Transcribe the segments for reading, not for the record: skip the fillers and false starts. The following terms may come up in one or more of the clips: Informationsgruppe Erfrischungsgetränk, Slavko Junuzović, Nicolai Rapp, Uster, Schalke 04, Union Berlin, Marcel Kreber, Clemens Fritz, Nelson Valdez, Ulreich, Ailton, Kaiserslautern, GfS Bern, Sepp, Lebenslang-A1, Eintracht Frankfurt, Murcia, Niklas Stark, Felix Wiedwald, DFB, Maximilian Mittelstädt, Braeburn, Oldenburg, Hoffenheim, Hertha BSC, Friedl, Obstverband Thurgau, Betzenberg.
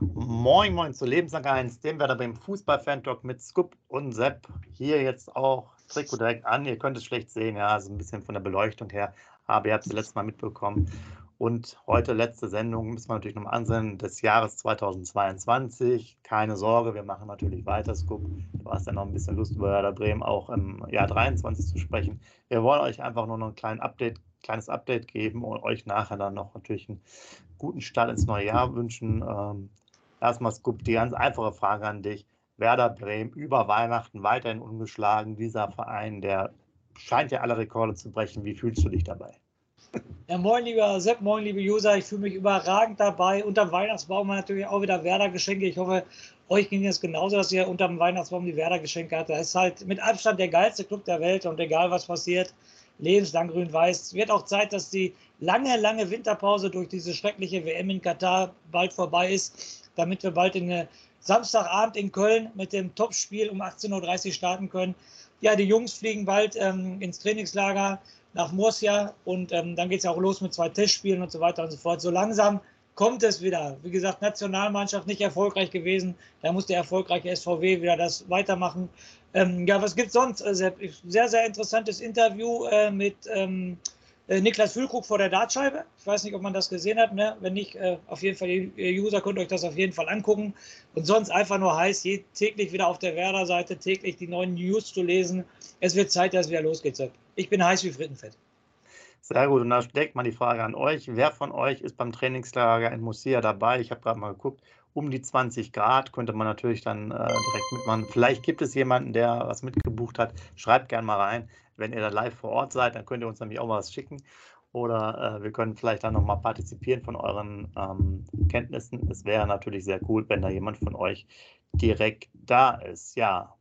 Moin Moin zu Lebenslang-A1, dem Werder Bremen Fußball-Fan-Talk mit Skup und Sepp. Hier jetzt auch Trikot direkt an, ihr könnt es schlecht sehen, ja, so ein bisschen von der Beleuchtung her, aber ihr habt es letztes Mal mitbekommen. Und heute letzte Sendung, müssen wir natürlich noch mal ansehen, des Jahres 2022. Keine Sorge, wir machen natürlich weiter, Skup. Du hast ja noch ein bisschen Lust, über Werder Bremen auch im Jahr 23 zu sprechen. Wir wollen euch einfach nur noch ein kleines Update geben und euch nachher dann noch natürlich einen guten Start ins neue Jahr wünschen. Erstmal, Skup, die ganz einfache Frage an dich. Werder Bremen über Weihnachten weiterhin ungeschlagen. Dieser Verein, der scheint ja alle Rekorde zu brechen. Wie fühlst du dich dabei? Ja, moin lieber Sepp, moin liebe User, ich fühle mich überragend dabei. Unterm Weihnachtsbaum natürlich auch wieder Werder-Geschenke. Ich hoffe, euch ging es genauso, dass ihr unterm Weihnachtsbaum die Werder-Geschenke hattet. Das ist halt mit Abstand der geilste Club der Welt und egal was passiert, lebenslang grün-weiß. Es wird auch Zeit, dass die lange Winterpause durch diese schreckliche WM in Katar bald vorbei ist, damit wir bald Samstagabend in Köln mit dem Topspiel um 18:30 Uhr starten können. Ja, die Jungs fliegen bald ins Trainingslager nach Murcia und dann geht es ja auch los mit 2 Testspielen und so weiter und so fort. So langsam kommt es wieder. Wie gesagt, Nationalmannschaft nicht erfolgreich gewesen. Da muss der erfolgreiche SVW wieder das weitermachen. Ja, was gibt es sonst, Sepp? Sehr, sehr interessantes Interview mit Niklas Füllkrug vor der Dartscheibe. Ich weiß nicht, ob man das gesehen hat. Ne? Wenn nicht, auf jeden Fall, ihr User könnt euch das auf jeden Fall angucken. Und sonst einfach nur heiß, täglich wieder auf der Werder-Seite, täglich die neuen News zu lesen. Es wird Zeit, dass es wieder losgeht, Sepp. Ich bin heiß wie Frittenfett. Sehr gut. Und da steckt mal die Frage an euch. Wer von euch ist beim Trainingslager in Murcia dabei? Ich habe gerade mal geguckt. Um die 20 Grad könnte man natürlich dann direkt mitmachen. Vielleicht gibt es jemanden, der was mitgebucht hat. Schreibt gerne mal rein. Wenn ihr da live vor Ort seid, dann könnt ihr uns nämlich auch mal was schicken. Oder wir können vielleicht dann nochmal partizipieren von euren Kenntnissen. Es wäre natürlich sehr cool, wenn da jemand von euch direkt da ist. Ja.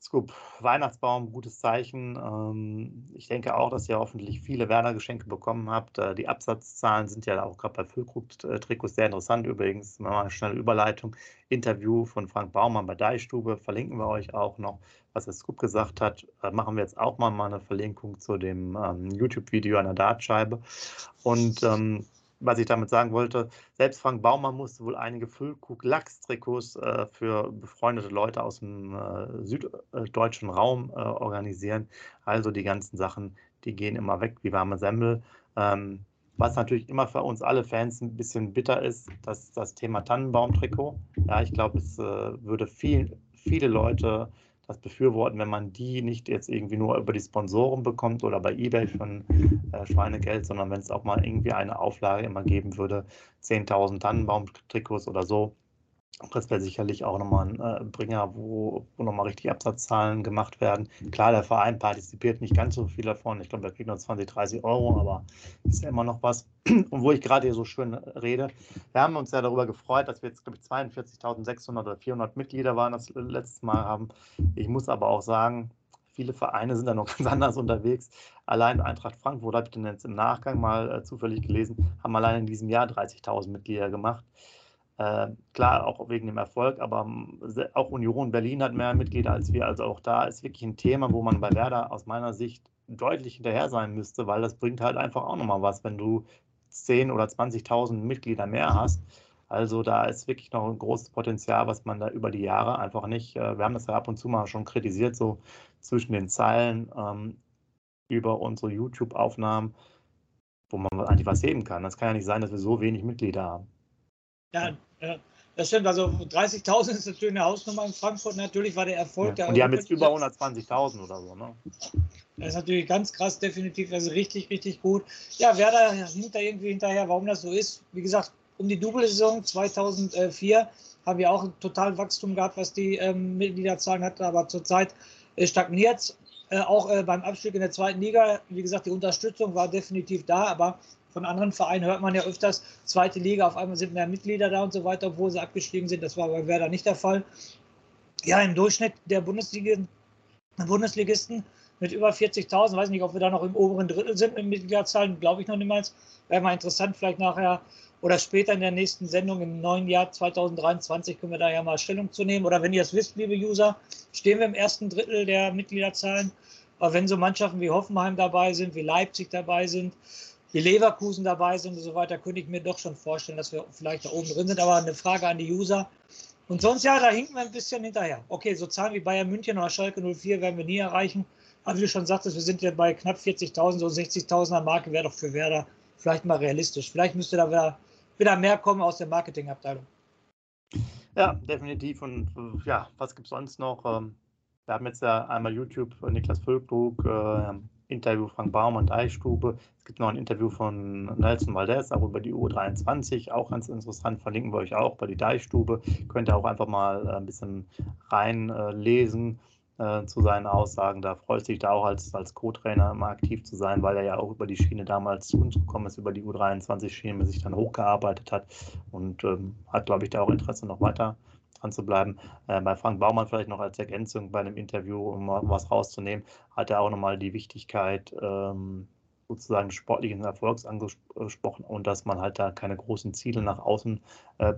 Skup, Weihnachtsbaum, gutes Zeichen. Ich denke auch, dass ihr hoffentlich viele Werder-Geschenke bekommen habt. Die Absatzzahlen sind ja auch gerade bei Füllkrug-Trikots sehr interessant. Übrigens, mal eine schnelle Überleitung. Interview von Frank Baumann bei Deichstube. Verlinken wir euch auch noch, was der Skup gesagt hat. Machen wir jetzt auch mal eine Verlinkung zu dem YouTube-Video an der Dartscheibe. Und was ich damit sagen wollte, selbst Frank Baumann musste wohl einige Füllkrug-Lachs-Trikots für befreundete Leute aus dem süddeutschen Raum organisieren. Also die ganzen Sachen, die gehen immer weg wie warme Semmel. Was natürlich immer für uns alle Fans ein bisschen bitter ist, dass das Thema Tannenbaum-Trikot. Ja, ich glaube, es würde viele Leute das befürworten, wenn man die nicht jetzt irgendwie nur über die Sponsoren bekommt oder bei eBay von Schweinegeld, sondern wenn es auch mal irgendwie eine Auflage immer geben würde, 10.000 Tannenbaum-Trikots oder so. Das wäre sicherlich auch nochmal ein Bringer, wo nochmal richtig Absatzzahlen gemacht werden. Klar, der Verein partizipiert nicht ganz so viel davon. Ich glaube, der kriegt nur 20-30 €, aber ist ja immer noch was. Und wo ich gerade hier so schön rede, wir haben uns ja darüber gefreut, dass wir jetzt, glaube ich, 42.600 oder 400 Mitglieder waren das letzte Mal haben. Ich muss aber auch sagen, viele Vereine sind da noch ganz anders unterwegs. Allein Eintracht Frankfurt, habe ich denn jetzt im Nachgang mal zufällig gelesen, haben allein in diesem Jahr 30.000 Mitglieder gemacht. Klar, auch wegen dem Erfolg, aber auch Union Berlin hat mehr Mitglieder als wir, also auch da ist wirklich ein Thema, wo man bei Werder aus meiner Sicht deutlich hinterher sein müsste, weil das bringt halt einfach auch nochmal was, wenn du 10.000 oder 20.000 Mitglieder mehr hast. Also da ist wirklich noch ein großes Potenzial, was man da über die Jahre einfach nicht, wir haben das ja ab und zu mal schon kritisiert, so zwischen den Zeilen über unsere YouTube-Aufnahmen, wo man eigentlich was heben kann. Das kann ja nicht sein, dass wir so wenig Mitglieder haben. Ja, das stimmt. Also 30.000 ist natürlich eine Hausnummer in Frankfurt. Natürlich war der Erfolg der. Und die haben jetzt über 120.000 oder so, ne? Das ist natürlich ganz krass, definitiv. Also richtig gut. Ja, Werder hinkt da irgendwie hinterher, warum das so ist. Wie gesagt, um die Double-Saison 2004 haben wir auch ein total Wachstum gehabt, was die Mitgliederzahlen hatten, aber zurzeit stagniert es. Auch beim Abstieg in der zweiten Liga. Wie gesagt, die Unterstützung war definitiv da, aber von anderen Vereinen hört man ja öfters, zweite Liga, auf einmal sind mehr Mitglieder da und so weiter, obwohl sie abgestiegen sind. Das war bei Werder nicht der Fall. Ja, im Durchschnitt der Bundesligisten mit über 40.000, weiß nicht, ob wir da noch im oberen Drittel sind mit Mitgliederzahlen, glaube ich noch niemals. Wäre mal interessant, vielleicht nachher oder später in der nächsten Sendung im neuen Jahr 2023 können wir da ja mal Stellung zu nehmen. Oder wenn ihr es wisst, liebe User, stehen wir im ersten Drittel der Mitgliederzahlen. Aber wenn so Mannschaften wie Hoffenheim dabei sind, wie Leipzig dabei sind, die Leverkusen dabei sind und so weiter, könnte ich mir doch schon vorstellen, dass wir vielleicht da oben drin sind. Aber eine Frage an die User. Und sonst, ja, da hinken wir ein bisschen hinterher. Okay, so Zahlen wie Bayern München oder Schalke 04 werden wir nie erreichen. Aber wie du schon sagtest, wir sind ja bei knapp 40.000, so 60.000er Marke wäre doch für Werder vielleicht mal realistisch. Vielleicht müsste da wieder mehr kommen aus der Marketingabteilung. Ja, definitiv. Und ja, was gibt es sonst noch? Wir haben jetzt ja einmal YouTube, Niklas Füllkrug, Interview Frank Baumann und Deichstube. Es gibt noch ein Interview von Nelson Valdez, auch über die U23, auch ganz interessant, verlinken wir euch auch bei die Deichstube. Könnt ihr auch einfach mal ein bisschen reinlesen zu seinen Aussagen. Da freut sich da auch als Co-Trainer immer aktiv zu sein, weil er ja auch über die Schiene damals zu uns gekommen ist, über die U23-Schiene, sich dann hochgearbeitet hat und hat, glaube ich, da auch Interesse noch weiter dran zu bleiben. Bei Frank Baumann vielleicht noch als Ergänzung bei einem Interview, um was rauszunehmen, hat er auch nochmal die Wichtigkeit sozusagen sportlichen Erfolgs angesprochen und dass man halt da keine großen Ziele nach außen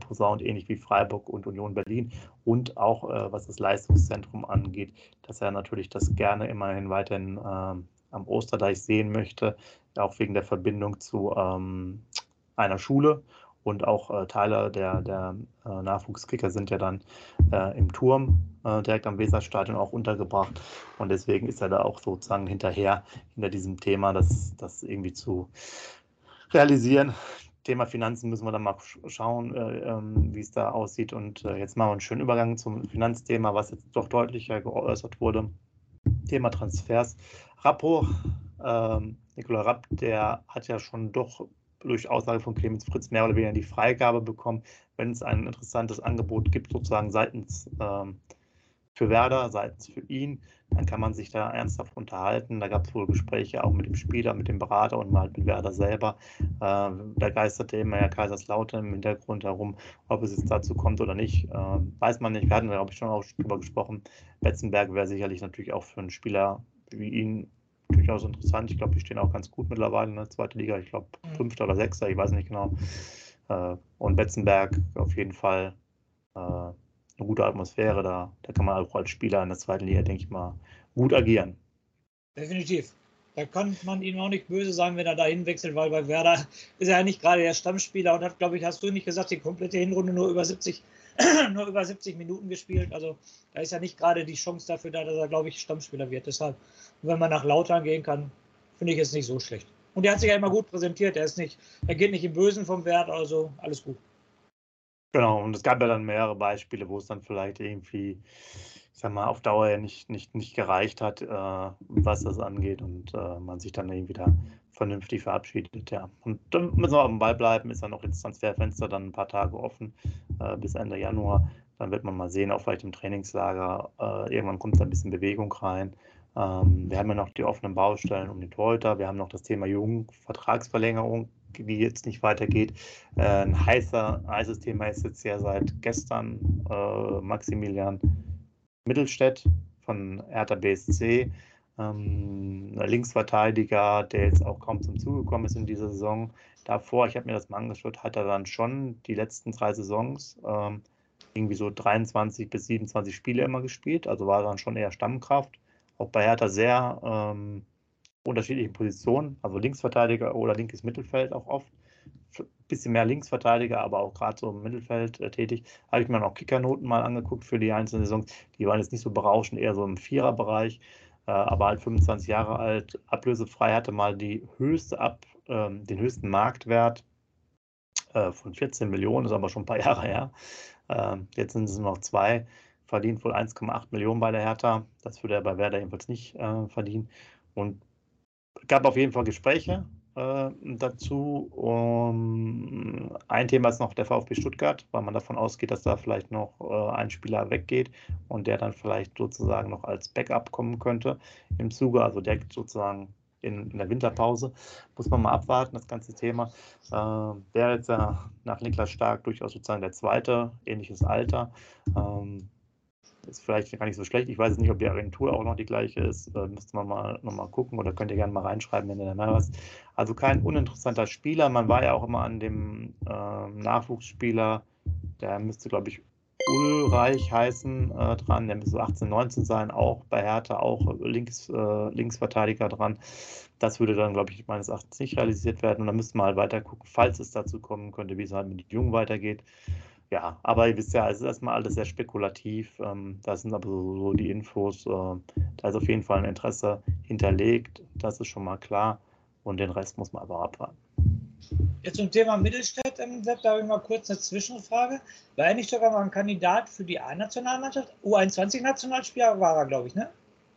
posaunt, ähnlich wie Freiburg und Union Berlin, und auch was das Leistungszentrum angeht, dass er natürlich das gerne immerhin weiterhin am Osterdeich sehen möchte, auch wegen der Verbindung zu einer Schule. Und auch Teile der Nachwuchskicker sind ja dann im Turm direkt am Weserstadion auch untergebracht. Und deswegen ist er da auch sozusagen hinter diesem Thema, das irgendwie zu realisieren. Thema Finanzen müssen wir dann mal schauen, wie es da aussieht. Und jetzt machen wir einen schönen Übergang zum Finanzthema, was jetzt doch deutlicher geäußert wurde. Thema Transfers. Nicolai Rapp, der hat ja schon doch durch Aussage von Clemens Fritz mehr oder weniger die Freigabe bekommen, wenn es ein interessantes Angebot gibt, sozusagen seitens für Werder, seitens für ihn, dann kann man sich da ernsthaft unterhalten. Da gab es wohl Gespräche auch mit dem Spieler, mit dem Berater und mal mit Werder selber. Da geisterte immer ja Kaiserslautern im Hintergrund herum, ob es jetzt dazu kommt oder nicht, weiß man nicht. Wir hatten, glaube ich, schon auch drüber gesprochen. Betzenberg wäre sicherlich natürlich auch für einen Spieler wie ihn durchaus interessant. Ich glaube, die stehen auch ganz gut mittlerweile in der zweiten Liga. Ich glaube, 5. oder 6. Ich weiß nicht genau. Und Betzenberg auf jeden Fall eine gute Atmosphäre. Da kann man auch als Spieler in der zweiten Liga, denke ich mal, gut agieren. Definitiv. Da kann man ihm auch nicht böse sein, wenn er da hinwechselt, weil bei Werder ist er ja nicht gerade der Stammspieler und hat, glaube ich, hast du nicht gesagt, die komplette Hinrunde nur über 70 Minuten gespielt. Also da ist ja nicht gerade die Chance dafür da, dass er, glaube ich, Stammspieler wird. Deshalb, wenn man nach Lautern gehen kann, finde ich es nicht so schlecht. Und er hat sich ja immer gut präsentiert. Er geht nicht im Bösen vom Wert, also alles gut. Genau, und es gab ja dann mehrere Beispiele, wo es dann vielleicht irgendwie, ich sag mal, auf Dauer ja nicht gereicht hat, was das angeht, und man sich dann irgendwie da vernünftig verabschiedet, ja. Und dann müssen wir auf dem Ball bleiben, ist dann auch das Transferfenster dann ein paar Tage offen, bis Ende Januar. Dann wird man mal sehen, auch vielleicht im Trainingslager, irgendwann kommt da ein bisschen Bewegung rein. Wir haben ja noch die offenen Baustellen um den Torhüter, wir haben noch das Thema Jung, Vertragsverlängerung, die jetzt nicht weitergeht. Ein heißes Thema ist jetzt ja seit gestern Maximilian Mittelstädt von Hertha BSC, Linksverteidiger, der jetzt auch kaum zum Zuge gekommen ist in dieser Saison. Davor, ich habe mir das mal angeschaut, hat er dann schon die letzten 3 Saisons irgendwie so 23 bis 27 Spiele immer gespielt, also war dann schon eher Stammkraft. Auch bei Hertha sehr unterschiedlichen Positionen, also Linksverteidiger oder linkes Mittelfeld auch oft. Ein bisschen mehr Linksverteidiger, aber auch gerade so im Mittelfeld tätig. Habe ich mir auch Kickernoten mal angeguckt für die einzelnen Saisons. Die waren jetzt nicht so berauschend, eher so im Viererbereich, aber halt 25 Jahre alt, ablösefrei, hatte mal den höchsten Marktwert von 14 Millionen, ist aber schon ein paar Jahre her. Jetzt sind es noch 2, verdient wohl 1,8 Millionen bei der Hertha. Das würde er bei Werder jedenfalls nicht verdienen. Und gab auf jeden Fall Gespräche dazu. Ein Thema ist noch der VfB Stuttgart, weil man davon ausgeht, dass da vielleicht noch ein Spieler weggeht und der dann vielleicht sozusagen noch als Backup kommen könnte im Zuge, also direkt sozusagen in der Winterpause. Muss man mal abwarten, das ganze Thema. Wäre jetzt nach Niklas Stark durchaus sozusagen der zweite, ähnliches Alter. Ist vielleicht gar nicht so schlecht. Ich weiß nicht, ob die Agentur auch noch die gleiche ist. Müsste man mal nochmal gucken, oder könnt ihr gerne mal reinschreiben, wenn ihr da mehr was. Also kein uninteressanter Spieler. Man war ja auch immer an dem Nachwuchsspieler, der müsste, glaube ich, Ulreich heißen dran, der müsste 18, 19 sein, auch bei Hertha, auch Linksverteidiger dran. Das würde dann, glaube ich, meines Erachtens nicht realisiert werden. Und dann müssten wir halt weiter gucken, falls es dazu kommen könnte, wie es halt mit Jung weitergeht. Ja, aber ihr wisst ja, es ist erstmal alles sehr spekulativ. Das sind aber so die Infos. Da ist auf jeden Fall ein Interesse hinterlegt. Das ist schon mal klar. Und den Rest muss man aber abwarten. Jetzt zum Thema Mittelstädt, da habe ich mal kurz eine Zwischenfrage. War er nicht sogar mal ein Kandidat für die A-Nationalmannschaft? U21-Nationalspieler war er, glaube ich, ne?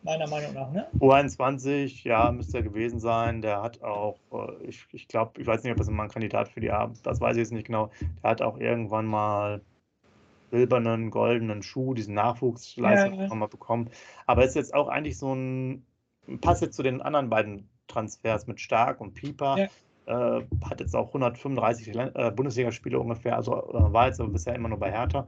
Meiner Meinung nach, ne? U21, ja, müsste er gewesen sein. Der hat auch, ich glaube, ich weiß nicht, ob das mal ein Kandidat für die A, das weiß ich jetzt nicht genau. Der hat auch irgendwann mal silbernen, goldenen Schuh, diesen Nachwuchsleistung nochmal bekommen. Aber ist jetzt auch eigentlich so ein, passt jetzt zu den anderen beiden Transfers mit Stark und Pieper. Ja. Hat jetzt auch 135 Bundesligaspiele ungefähr, also war jetzt aber bisher immer nur bei Hertha.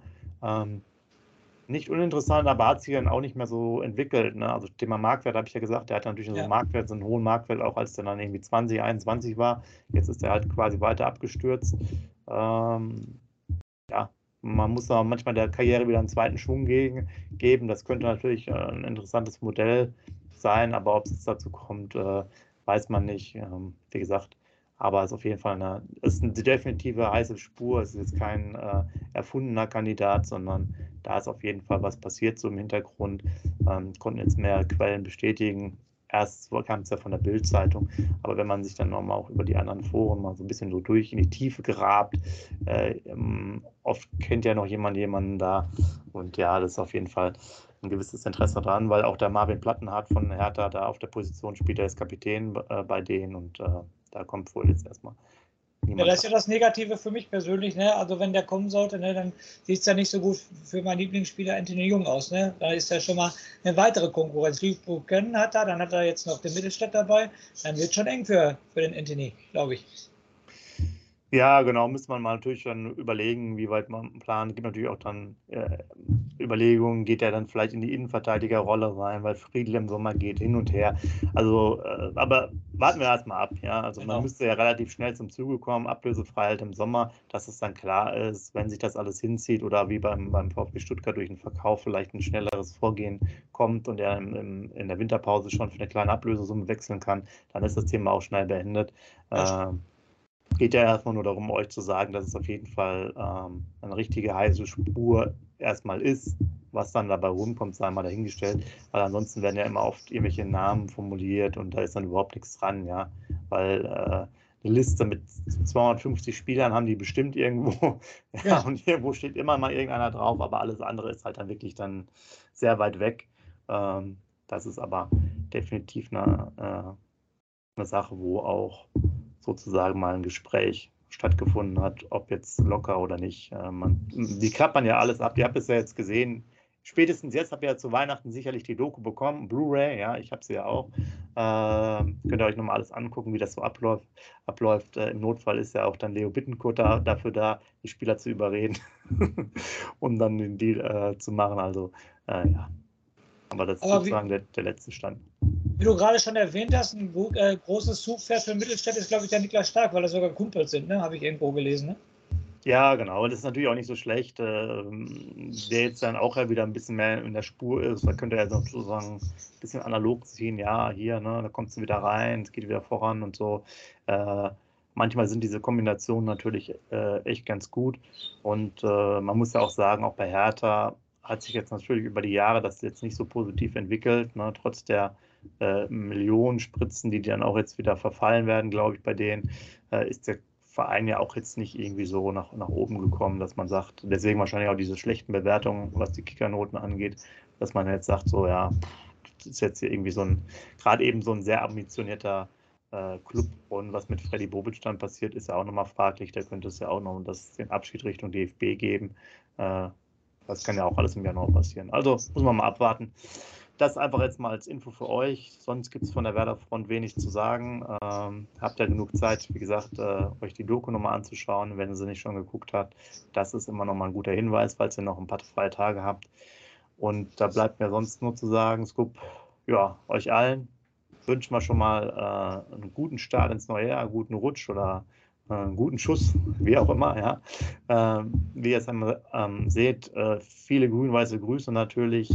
Nicht uninteressant, aber hat sich dann auch nicht mehr so entwickelt. Ne? Also Thema Marktwert, habe ich ja gesagt, der hat natürlich so einen Marktwert, so einen hohen Marktwert, auch als der dann irgendwie 20, 21 war. Jetzt ist er halt quasi weiter abgestürzt. Ja, man muss auch manchmal der Karriere wieder einen zweiten Schwung geben. Das könnte natürlich ein interessantes Modell sein, aber ob es jetzt dazu kommt, weiß man nicht. Wie gesagt, aber es ist auf jeden Fall eine definitive heiße Spur. Es ist jetzt kein erfundener Kandidat, sondern da ist auf jeden Fall was passiert so im Hintergrund. Konnten jetzt mehrere Quellen bestätigen. Erst kam es ja von der Bild-Zeitung. Aber wenn man sich dann nochmal auch über die anderen Foren mal so ein bisschen so durch in die Tiefe grabt, oft kennt ja noch jemanden da. Und ja, das ist auf jeden Fall ein gewisses Interesse dran, weil auch der Marvin Plattenhardt von Hertha da auf der Position spielt, der ist Kapitän bei denen und da kommt wohl jetzt erstmal niemand. Ja, das ist ja das Negative für mich persönlich, ne? Also wenn der kommen sollte, ne, dann sieht es ja nicht so gut für meinen Lieblingsspieler Anthony Jung aus, ne? Da ist ja schon mal eine weitere Konkurrenz. Liefbruch kennen hat er, dann hat er jetzt noch den Mittelstädt dabei, dann wird es schon eng für den Anthony, glaube ich. Ja, genau, müsste man mal natürlich dann überlegen, wie weit man plant. Es gibt natürlich auch dann Überlegungen, geht er dann vielleicht in die Innenverteidigerrolle rein, weil Friedl im Sommer geht hin und her. Also, aber warten wir erstmal ab. Ja? Also genau. Man müsste ja relativ schnell zum Zuge kommen, Ablösefreiheit im Sommer, dass es dann klar ist, wenn sich das alles hinzieht oder wie beim VfB Stuttgart durch den Verkauf vielleicht ein schnelleres Vorgehen kommt und er in der Winterpause schon für eine kleine Ablösesumme wechseln kann, dann ist das Thema auch schnell beendet. Geht ja erstmal nur darum, euch zu sagen, dass es auf jeden Fall eine richtige heiße Spur erstmal ist. Was dann dabei rumkommt, sei mal dahingestellt. Weil ansonsten werden ja immer oft irgendwelche Namen formuliert und da ist dann überhaupt nichts dran, ja. Weil eine Liste mit 250 Spielern haben die bestimmt irgendwo. Ja, und irgendwo steht immer mal irgendeiner drauf, aber alles andere ist halt dann wirklich dann sehr weit weg. Das ist aber definitiv eine Sache, wo auch sozusagen mal ein Gespräch stattgefunden hat, ob jetzt locker oder nicht. Die klappt man ja alles ab. Ihr habt es ja jetzt gesehen. Spätestens jetzt habt ihr ja zu Weihnachten sicherlich die Doku bekommen, Blu-ray, ja, ich habe sie ja auch. Könnt ihr euch nochmal alles angucken, wie das so abläuft. Im Notfall ist ja auch dann Leo Bittencourt dafür da, die Spieler zu überreden, um dann den Deal zu machen. Also ja, aber das ist sozusagen der letzte Stand. Wie du gerade schon erwähnt hast, ein großes Zugpferd für Mittelstädt ist, glaube ich, der Niklas Stark, weil das sogar Kumpels sind, ne? Habe ich irgendwo gelesen, ne? Ja, genau. Das ist natürlich auch nicht so schlecht. Der jetzt dann auch ja wieder ein bisschen mehr in der Spur ist, da könnte er jetzt sozusagen ein bisschen analog ziehen. Ja, hier, ne? Da kommst du wieder rein, es geht wieder voran und so. Manchmal sind diese Kombinationen natürlich echt ganz gut. Und man muss ja auch sagen, auch bei Hertha hat sich jetzt natürlich über die Jahre das jetzt nicht so positiv entwickelt, ne? Trotz der Millionen Spritzen, die dann auch jetzt wieder verfallen werden, glaube ich, bei denen ist der Verein ja auch jetzt nicht irgendwie so nach oben gekommen, dass man sagt, deswegen wahrscheinlich auch diese schlechten Bewertungen, was die Kickernoten angeht, dass man jetzt sagt, so ja, das ist jetzt hier irgendwie so ein, gerade eben so ein sehr ambitionierter Club und was mit Freddy Bobic dann passiert, ist ja auch nochmal fraglich, da könnte es ja auch noch den Abschied Richtung DFB geben, das kann ja auch alles im Januar passieren, also muss man mal abwarten. Das einfach jetzt mal als Info für euch. Sonst gibt es von der Werder-Front wenig zu sagen. Habt ja genug Zeit, wie gesagt, euch die Doku nochmal anzuschauen, wenn ihr sie nicht schon geguckt habt. Das ist immer nochmal ein guter Hinweis, falls ihr noch ein paar freie Tage habt. Und da bleibt mir sonst nur zu sagen, Skup, ja, euch allen wünschen wir schon mal einen guten Start ins neue Jahr, einen guten Rutsch oder einen guten Schuss, wie auch immer. Ja. Wie ihr jetzt seht, viele grün-weiße Grüße natürlich.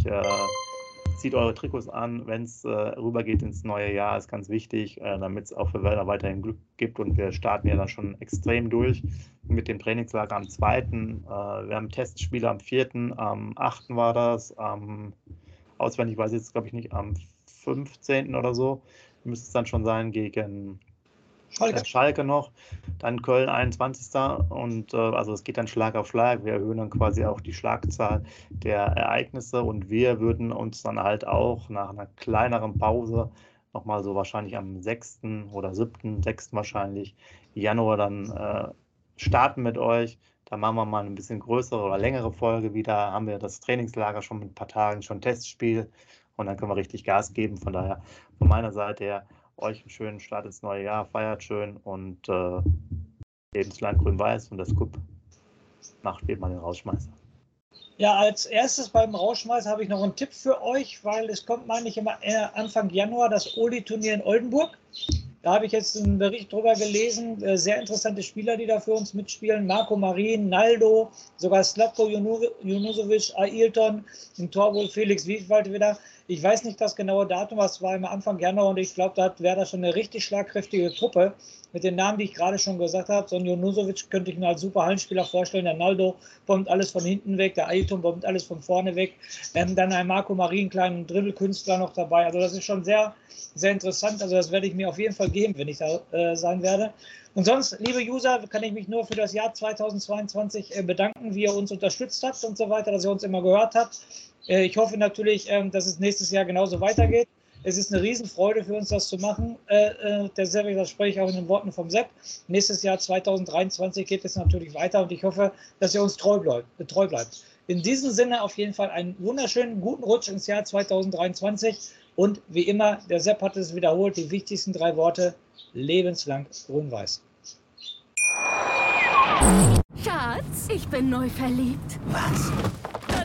Zieht eure Trikots an, wenn es rübergeht ins neue Jahr, ist ganz wichtig, damit es auch für Werder weiterhin Glück gibt. Und wir starten ja dann schon extrem durch mit dem Trainingslager am 2. Wir haben Testspiele am 4., am 8. war das, auswendig weiß ich jetzt, glaube ich, nicht, am 15. oder so müsste es dann schon sein, gegen Schalke noch, dann Köln 21. und also es geht dann Schlag auf Schlag. Wir erhöhen dann quasi auch die Schlagzahl der Ereignisse und wir würden uns dann halt auch nach einer kleineren Pause nochmal so wahrscheinlich am 6. oder 6. wahrscheinlich Januar dann starten mit euch. Da machen wir mal ein bisschen größere oder längere Folge wieder. Haben wir das Trainingslager schon mit ein paar Tagen, schon Testspiel und dann können wir richtig Gas geben. Von daher von meiner Seite her euch einen schönen Start ins neue Jahr, feiert schön und Lebenslang Grün-Weiß und das Skup macht eben mal den Rausschmeißer. Ja, als erstes beim Rausschmeißer habe ich noch einen Tipp für euch, weil es kommt, meine ich, immer Anfang Januar das Oli-Turnier in Oldenburg. Da habe ich jetzt einen Bericht drüber gelesen, sehr interessante Spieler, die da für uns mitspielen. Marko Marin, Naldo, sogar Slavko Junuzović, Ailton, im Tor wohl Felix Wiedwald wieder. Ich weiß nicht das genaue Datum, was war im Anfang Januar und ich glaube, da hat Werder schon eine richtig schlagkräftige Truppe mit den Namen, die ich gerade schon gesagt habe. So ein Junuzović könnte ich mir als super Hallenspieler vorstellen. Der Naldo bombt alles von hinten weg, der Ailton bombt alles von vorne weg. Dann ein Marko Marin, kleinen Dribbelkünstler noch dabei. Also das ist schon sehr, sehr interessant. Also das werde ich mir auf jeden Fall geben, wenn ich da sein werde. Und sonst, liebe User, kann ich mich nur für das Jahr 2022 bedanken, wie ihr uns unterstützt habt und so weiter, dass ihr uns immer gehört habt. Ich hoffe natürlich, dass es nächstes Jahr genauso weitergeht. Es ist eine Riesenfreude für uns, das zu machen. Das spreche ich auch in den Worten vom Sepp. Nächstes Jahr 2023 geht es natürlich weiter und ich hoffe, dass ihr uns treu bleibt. In diesem Sinne auf jeden Fall einen wunderschönen, guten Rutsch ins Jahr 2023. Und wie immer, der Sepp hat es wiederholt, die wichtigsten 3 Worte, lebenslang grün-weiß. Schatz, ich bin neu verliebt. Was? Da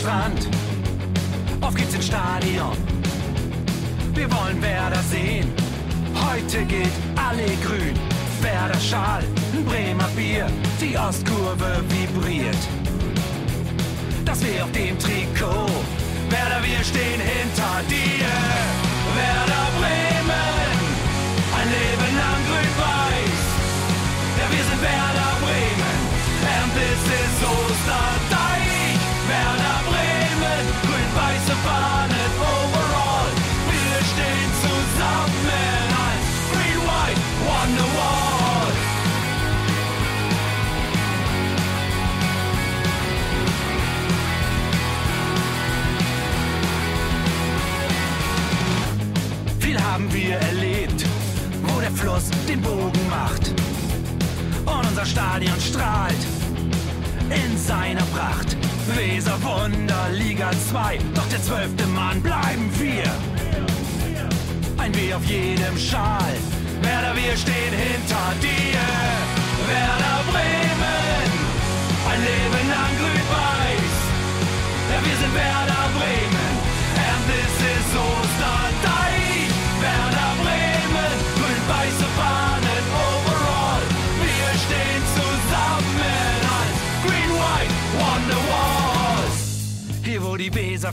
Strand. Auf geht's ins Stadion. Wir wollen Werder sehen. Heute geht alle grün. Werder Schal, ein Bremer Bier. Die Ostkurve vibriert. Das wir auf dem Trikot. Werder, wir stehen hinter dir. Werder Bremen. Ein Leben lang grün-weiß. Ja, wir sind Werder Bremen. And this is Osterdeich. Werder Bremen, grün-weiße Fahne, overall. Wir stehen zusammen als Green White Wonderwall. Viel haben wir erlebt, wo der Fluss den Bogen macht. Und unser Stadion strahlt in seiner Pracht. Weser Wunder, Liga 2, doch der 12. Mann bleiben wir. Ein W auf jedem Schal, Werder, wir stehen hinter dir. Werder Bremen, ein Leben lang grün-weiß. Ja, wir sind Werder Bremen, and this is Osterdeich. Werder Bremen, grün-weiße Fahnen, overall. Wir stehen zusammen als Green White Wonderwall. Hier, wo wo die Weser